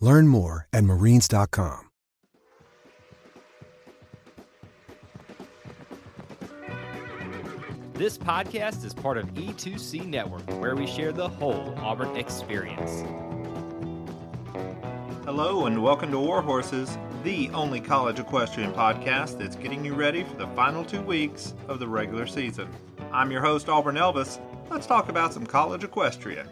Learn more at marines.com. This podcast is part of E2C Network, where we share the whole Auburn experience. Hello and welcome to War Horses, the only college equestrian podcast that's getting you ready for the final 2 weeks of the regular season. I'm your host, Auburn Elvis. Let's talk about some college equestrian.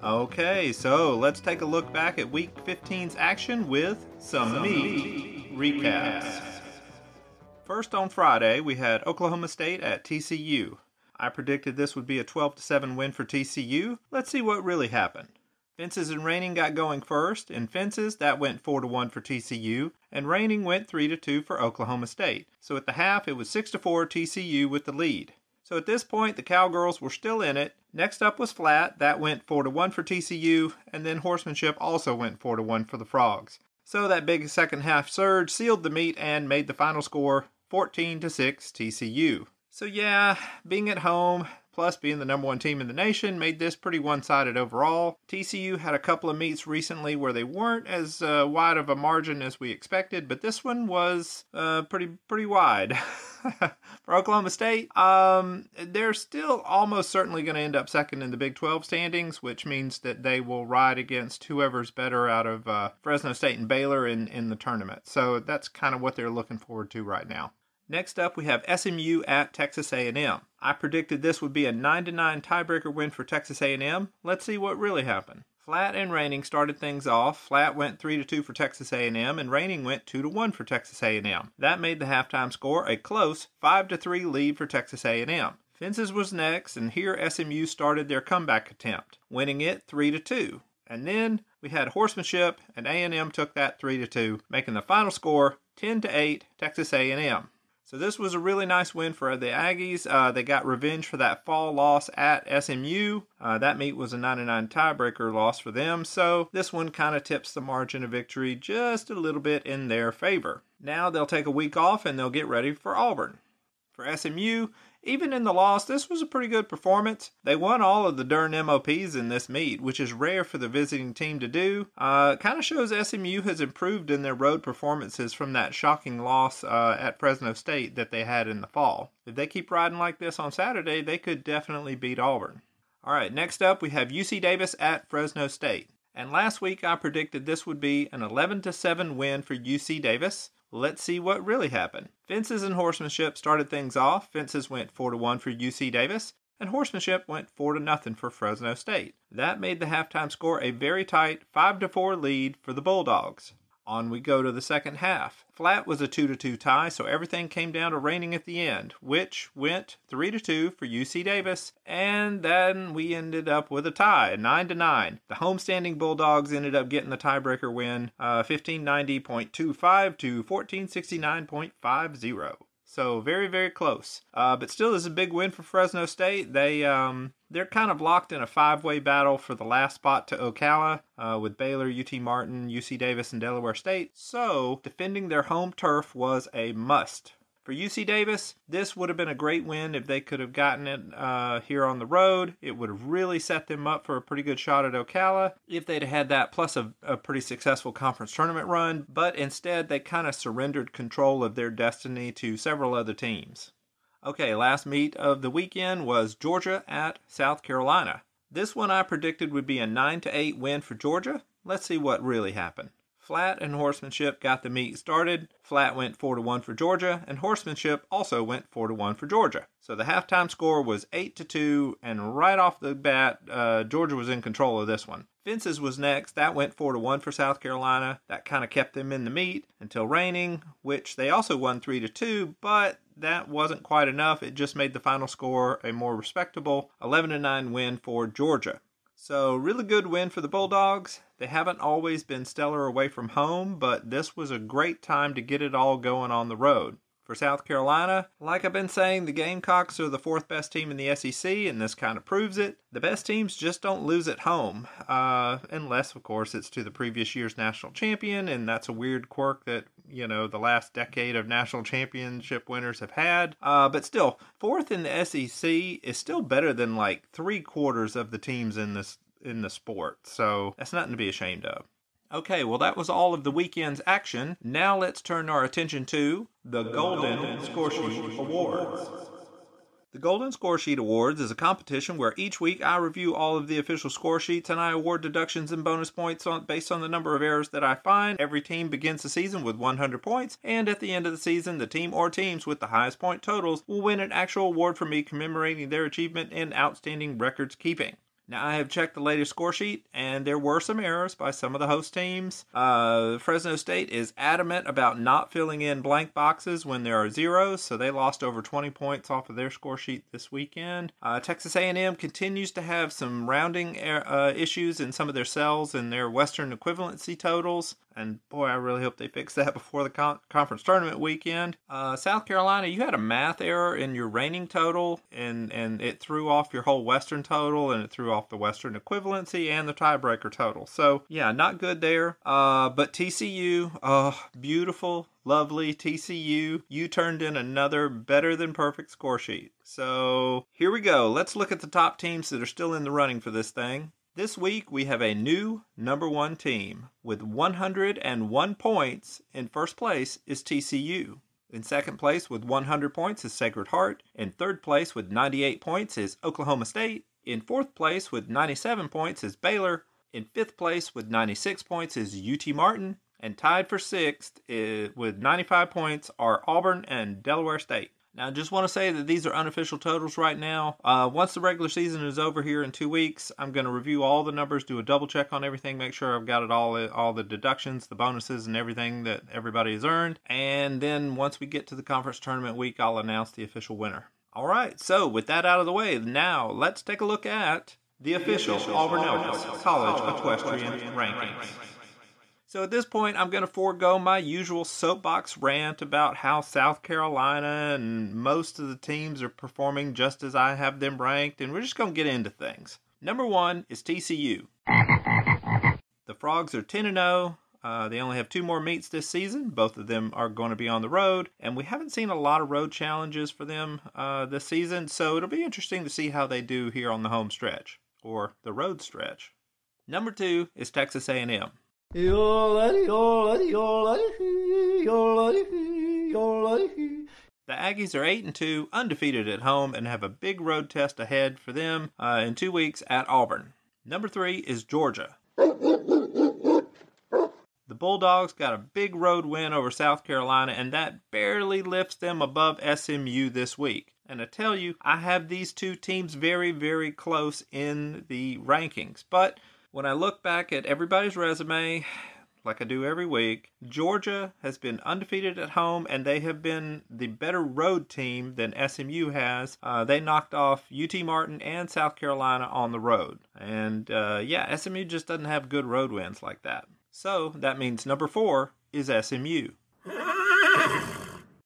Okay, so let's take a look back at Week 15's action with some meat recaps. First on Friday, we had Oklahoma State at TCU. I predicted this would be a 12-7 win for TCU. Let's see what really happened. Fences and Reining got going first. In fences, that went 4-1 for TCU, and Reining went 3-2 for Oklahoma State. So at the half, it was 6-4 TCU with the lead. So at this point, the Cowgirls were still in it. Next up was flat. That went 4-1 for TCU, and then horsemanship also went 4-1 for the Frogs. So that big second half surge sealed the meet and made the final score 14-6 TCU. So yeah, being at home, plus being the number one team in the nation, made this pretty one-sided overall. TCU had a couple of meets recently where they weren't as wide of a margin as we expected, but this one was pretty wide. For Oklahoma State, they're still almost certainly going to end up second in the Big 12 standings, which means that they will ride against whoever's better out of Fresno State and Baylor in the tournament. So that's kind of what they're looking forward to right now. Next up, we have SMU at Texas A&M. I predicted this would be a 9-9 tiebreaker win for Texas A&M. Let's see what really happened. Flat and Reining started things off. Flat went 3-2 for Texas A&M, and Reining went 2-1 for Texas A&M. That made the halftime score a close 5-3 lead for Texas A&M. Fences was next, and here SMU started their comeback attempt, winning it 3-2. And then we had horsemanship, and A&M took that 3-2, making the final score 10-8 Texas A&M. So this was a really nice win for the Aggies. They got revenge for that fall loss at SMU. That meet was a 9-9 tiebreaker loss for them. So this one kind of tips the margin of victory just a little bit in their favor. Now they'll take a week off and they'll get ready for Auburn. For SMU, even in the loss, this was a pretty good performance. They won all of the darn MOPs in this meet, which is rare for the visiting team to do. Kind of shows SMU has improved in their road performances from that shocking loss at Fresno State that they had in the fall. If they keep riding like this on Saturday, they could definitely beat Auburn. All right, next up we have UC Davis at Fresno State. And last week I predicted this would be an 11-7 win for UC Davis. Let's see what really happened. Fences and horsemanship started things off. Fences went 4-1 for UC Davis, and horsemanship went 4-0 for Fresno State. That made the halftime score a very tight 5-4 lead for the Bulldogs. On we go to the second half. Flat was a 2-2 tie, so everything came down to Reining at the end, which went 3-2 for UC Davis, and then we ended up with a tie, 9-9. The homestanding Bulldogs ended up getting the tiebreaker win, 1590.25 to 1469.50. So very, very close. But still, this is a big win for Fresno State. They're kind of locked in a five-way battle for the last spot to Ocala with Baylor, UT Martin, UC Davis, and Delaware State. So defending their home turf was a must. For UC Davis, this would have been a great win if they could have gotten it here on the road. It would have really set them up for a pretty good shot at Ocala if they'd had that, plus a pretty successful conference tournament run. But instead, they kind of surrendered control of their destiny to several other teams. Okay, last meet of the weekend was Georgia at South Carolina. This one I predicted would be a 9-8 win for Georgia. Let's see what really happened. Flat and horsemanship got the meet started. Flat went 4-1 for Georgia, and horsemanship also went 4-1 for Georgia. So the halftime score was 8-2, and right off the bat, Georgia was in control of this one. Fences was next. That went 4-1 for South Carolina. That kind of kept them in the meet until raining, which they also won 3-2, but that wasn't quite enough. It just made the final score a more respectable 11-9 win for Georgia. So really good win for the Bulldogs. They haven't always been stellar away from home, but this was a great time to get it all going on the road. For South Carolina, like I've been saying, the Gamecocks are the fourth best team in the SEC, and this kind of proves it. The best teams just don't lose at home, unless, of course, it's to the previous year's national champion, and that's a weird quirk that, you know, the last decade of national championship winners have had. But still, fourth in the SEC is still better than, like, 3/4 of the teams in the sport, so that's nothing to be ashamed of. Okay, well, that was all of the weekend's action. Now let's turn our attention to the Golden Score Sheet Awards. The Golden Score Sheet Awards is a competition where each week I review all of the official score sheets and I award deductions and bonus points based on the number of errors that I find. Every team begins the season with 100 points, and at the end of the season, the team or teams with the highest point totals will win an actual award from me commemorating their achievement in outstanding records keeping. Now, I have checked the latest score sheet, and there were some errors by some of the host teams. Fresno State is adamant about not filling in blank boxes when there are zeros, so they lost over 20 points off of their score sheet this weekend. Texas A&M continues to have some rounding issues in some of their cells and their Western equivalency totals. And boy, I really hope they fix that before the conference tournament weekend. South Carolina, you had a math error in your reigning total, and it threw off your whole Western total, and it threw off the Western equivalency and the tiebreaker total. So, yeah, not good there. But TCU, beautiful, lovely TCU. You turned in another better than perfect score sheet. So, here we go. Let's look at the top teams that are still in the running for this thing. This week, we have a new number one team. With 101 points, in first place is TCU. In second place with 100 points is Sacred Heart. In third place with 98 points is Oklahoma State. In fourth place with 97 points is Baylor. In fifth place with 96 points is UT Martin. And tied for sixth with 95 points are Auburn and Delaware State. Now, I just want to say that these are unofficial totals right now. Once the regular season is over here in 2 weeks, I'm going to review all the numbers, do a double check on everything, make sure I've got it all the deductions, the bonuses, and everything that everybody has earned. And then once we get to the conference tournament week, I'll announce the official winner. All right, so with that out of the way, now let's take a look at the official Auburn Elvis College Equestrian Rankings. So at this point, I'm going to forego my usual soapbox rant about how South Carolina and most of the teams are performing just as I have them ranked, and we're just going to get into things. Number one is TCU. The Frogs are 10-0. They only have two more meets this season. Both of them are going to be on the road, and we haven't seen a lot of road challenges for them this season, so it'll be interesting to see how they do here on the home stretch, or the road stretch. Number two is Texas A&M. The Aggies are 8-2, undefeated at home, and have a big road test ahead for them in 2 weeks at Auburn. Number three is Georgia. The Bulldogs got a big road win over South Carolina, and that barely lifts them above SMU this week. And I tell you, I have these two teams very, very close in the rankings, but when I look back at everybody's resume, like I do every week, Georgia has been undefeated at home, and they have been the better road team than SMU has. They knocked off UT Martin and South Carolina on the road. And, yeah, SMU just doesn't have good road wins like that. So that means number four is SMU.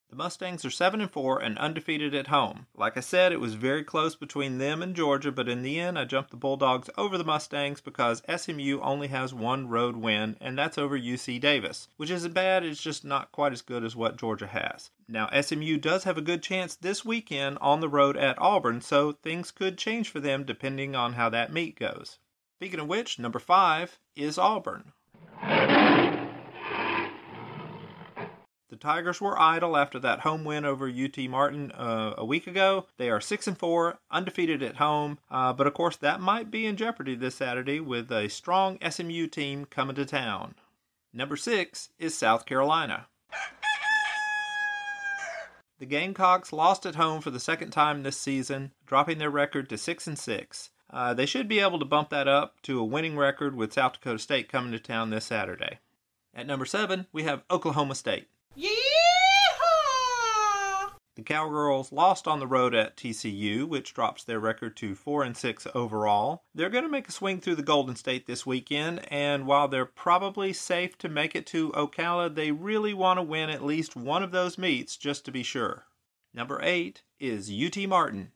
The Mustangs are 7-4 and undefeated at home. Like I said, it was very close between them and Georgia, but in the end, I jumped the Bulldogs over the Mustangs because SMU only has one road win, and that's over UC Davis, which isn't bad. It's just not quite as good as what Georgia has. Now, SMU does have a good chance this weekend on the road at Auburn, so things could change for them depending on how that meet goes. Speaking of which, number five is Auburn. The Tigers were idle after that home win over UT Martin a week ago. They are 6-4, undefeated at home, but of course that might be in jeopardy this Saturday with a strong SMU team coming to town. Number 6 is South Carolina. The Gamecocks lost at home for the second time this season, dropping their record to 6-6. They should be able to bump that up to a winning record with South Dakota State coming to town this Saturday. At number 7, we have Oklahoma State. Yeehaw! The Cowgirls lost on the road at TCU, which drops their record to 4-6 overall. They're going to make a swing through the Golden State this weekend, and while they're probably safe to make it to Ocala, they really want to win at least one of those meets just to be sure. Number 8 is UT Martin.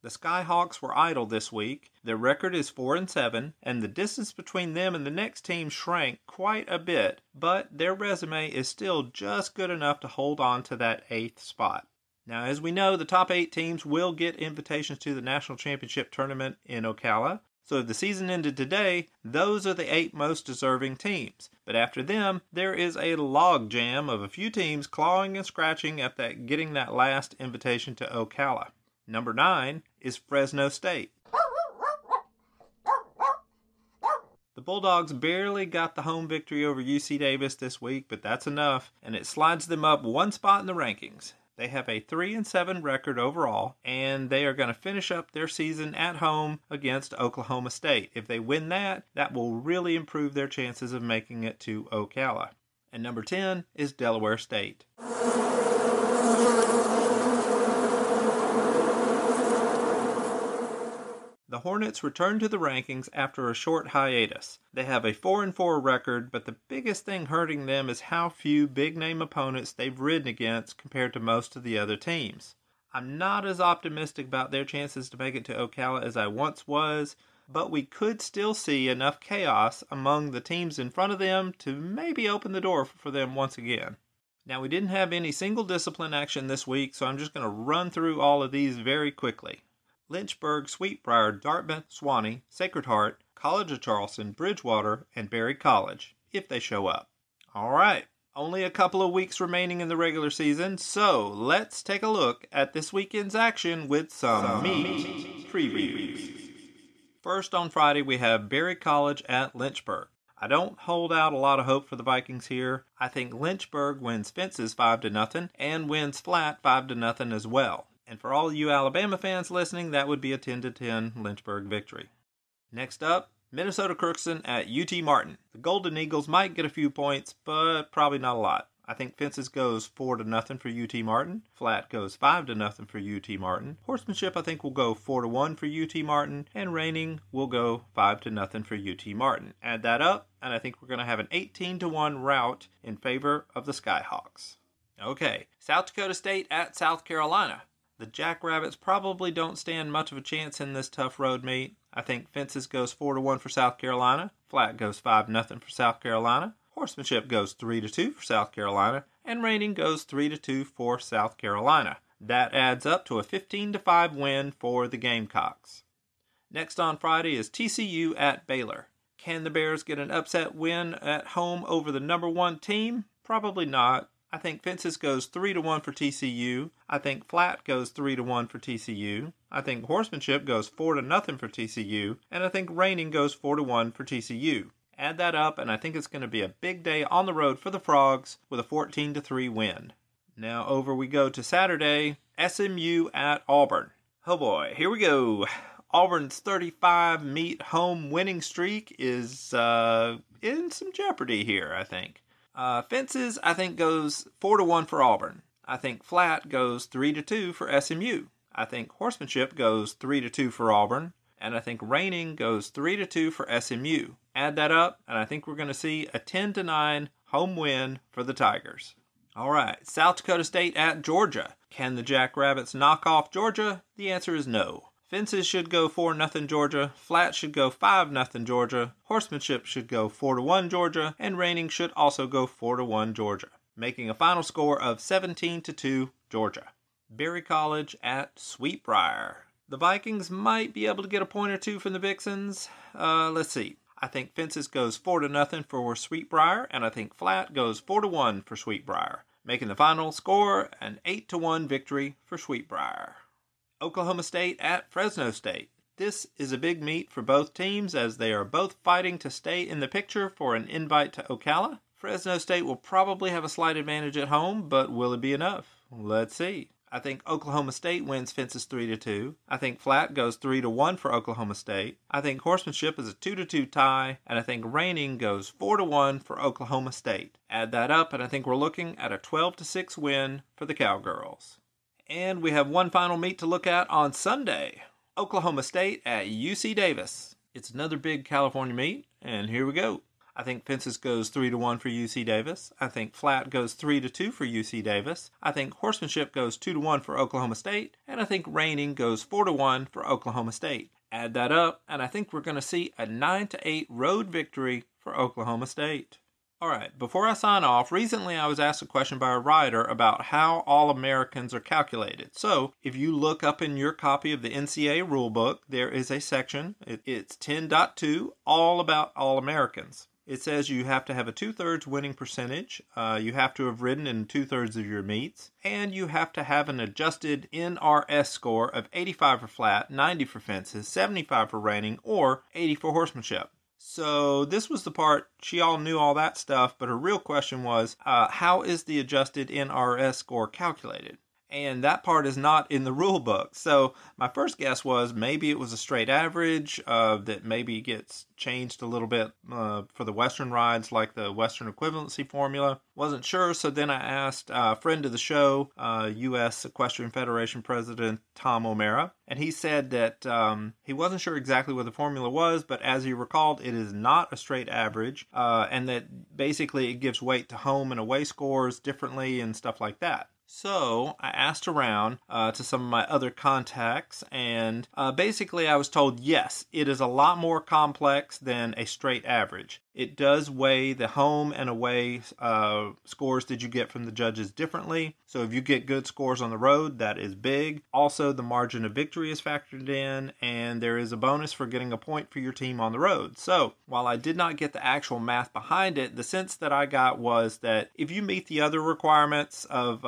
The Skyhawks were idle this week. Their record is 4-7, and the distance between them and the next team shrank quite a bit, but their resume is still just good enough to hold on to that 8th spot. Now, as we know, the top 8 teams will get invitations to the National Championship Tournament in Ocala, so if the season ended today, those are the 8 most deserving teams. But after them, there is a logjam of a few teams clawing and scratching at getting that last invitation to Ocala. Number 9 is Fresno State. The Bulldogs barely got the home victory over UC Davis this week, but that's enough, and it slides them up one spot in the rankings. They have a 3-7 record overall, and they are going to finish up their season at home against Oklahoma State. If they win that, that will really improve their chances of making it to Ocala. And number 10 is Delaware State. The Hornets returned to the rankings after a short hiatus. They have a 4-4 record, but the biggest thing hurting them is how few big-name opponents they've ridden against compared to most of the other teams. I'm not as optimistic about their chances to make it to Ocala as I once was, but we could still see enough chaos among the teams in front of them to maybe open the door for them once again. Now, we didn't have any single discipline action this week, so I'm just going to run through all of these very quickly. Lynchburg, Sweetbriar, Dartmouth, Sewanee, Sacred Heart, College of Charleston, Bridgewater, and Berry College, if they show up. All right, only a couple of weeks remaining in the regular season, so let's take a look at this weekend's action with some meet previews. First on Friday, we have Berry College at Lynchburg. I don't hold out a lot of hope for the Vikings here. I think Lynchburg wins fences 5-0 and wins flat 5-0 as well. And for all you Alabama fans listening, that would be a 10-10 Lynchburg victory. Next up, Minnesota Crookston at UT Martin. The Golden Eagles might get a few points, but probably not a lot. I think fences goes 4-0 for UT Martin. Flat goes 5-0 for UT Martin. Horsemanship, I think, will go 4-1 for UT Martin. And reining will go 5-0 for UT Martin. Add that up, and I think we're going to have an 18-1 rout in favor of the Skyhawks. Okay, South Dakota State at South Carolina. The Jackrabbits probably don't stand much of a chance in this tough road meet. I think fences goes 4-1 for South Carolina, flat goes 5-0 for South Carolina, horsemanship goes 3-2 for South Carolina, and reining goes 3-2 for South Carolina. That adds up to a 15-5 win for the Gamecocks. Next on Friday is TCU at Baylor. Can the Bears get an upset win at home over the number 1 team? Probably not. I think fences goes 3-1 for TCU. I think flat goes 3-1 for TCU. I think horsemanship goes 4-0 for TCU. And I think reining goes 4-1 for TCU. Add that up, and I think it's going to be a big day on the road for the Frogs with a 14-3 win. Now over we go to Saturday, SMU at Auburn. Oh boy, here we go. Auburn's 35-meet home winning streak is in some jeopardy here, I think. Fences, I think, goes 4-1 for Auburn. I think flat goes 3-2 for SMU. I think horsemanship goes 3-2 for Auburn. And I think reining goes 3-2 for SMU. Add that up, and I think we're going to see a 10-9 home win for the Tigers. All right, South Dakota State at Georgia. Can the Jackrabbits knock off Georgia? The answer is no. Fences should go 4-0 Georgia, flat should go 5-0 Georgia, horsemanship should go 4-1 Georgia, and reining should also go 4-1 Georgia, making a final score of 17-2 Georgia. Berry College at Sweetbriar. The Vikings might be able to get a point or two from the Vixens. Let's see. I think fences goes 4-0 for Sweetbriar, and I think flat goes 4-1 for Sweetbriar, making the final score an 8-1 victory for Sweetbriar. Oklahoma State at Fresno State. This is a big meet for both teams as they are both fighting to stay in the picture for an invite to Ocala. Fresno State will probably have a slight advantage at home, but will it be enough? Let's see. I think Oklahoma State wins fences 3-2. I think flat goes 3-1 for Oklahoma State. I think horsemanship is a 2-2 tie, and I think reining goes 4-1 for Oklahoma State. Add that up, and I think we're looking at a 12-6 win for the Cowgirls. And we have one final meet to look at on Sunday. Oklahoma State at UC Davis. It's another big California meet, and here we go. I think fences goes 3-1 for UC Davis. I think flat goes 3-2 for UC Davis. I think horsemanship goes 2-1 for Oklahoma State. And I think reining goes 4-1 for Oklahoma State. Add that up, and I think we're going to see a 9-8 road victory for Oklahoma State. All right, before I sign off, recently I was asked a question by a writer about how all Americans are calculated. So, if you look up in your copy of the NCAA rulebook, there is a section, it's 10.2, all about all Americans. It says you have to have a 2/3 winning percentage, you have to have ridden in 2/3 of your meets, and you have to have an adjusted NRS score of 85 for flat, 90 for fences, 75 for reining, or 80 for horsemanship. So this was the part, she all knew all that stuff, but her real question was, how is the adjusted NRS score calculated? And that part is not in the rule book. So my first guess was maybe it was a straight average that maybe gets changed a little bit for the Western rides, like the Western equivalency formula. Wasn't sure, so then I asked a friend of the show, U.S. Equestrian Federation President Tom O'Mara, and he said that he wasn't sure exactly what the formula was, but as he recalled, it is not a straight average, and that basically it gives weight to home and away scores differently and stuff like that. So I asked around to some of my other contacts, and basically I was told, yes, it is a lot more complex than a straight average. It does weigh the home and away scores that you get from the judges differently. So if you get good scores on the road, that is big. Also, the margin of victory is factored in, and there is a bonus for getting a point for your team on the road. So while I did not get the actual math behind it, the sense that I got was that if you meet the other requirements of,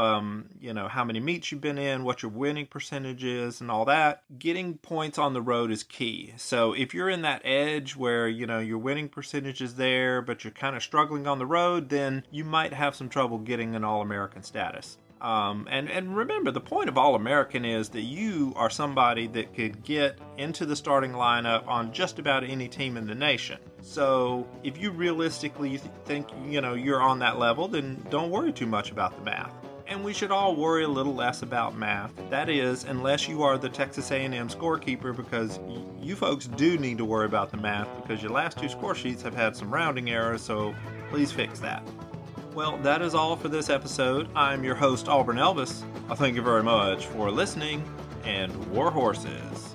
you know, how many meets you've been in, what your winning percentage is, and all that, getting points on the road is key. So if you're in that edge where, you know, your winning percentage is there, but you're kind of struggling on the road, then you might have some trouble getting an All-American status. And remember, the point of All-American is that you are somebody that could get into the starting lineup on just about any team in the nation. So if you realistically think, you know, you're on that level, then don't worry too much about the math. And we should all worry a little less about math. That is, unless you are the Texas A&M scorekeeper, because you folks do need to worry about the math because your last two score sheets have had some rounding errors, so please fix that. Well, that is all for this episode. I'm your host, Auburn Elvis. I thank you very much for listening, and War Horses.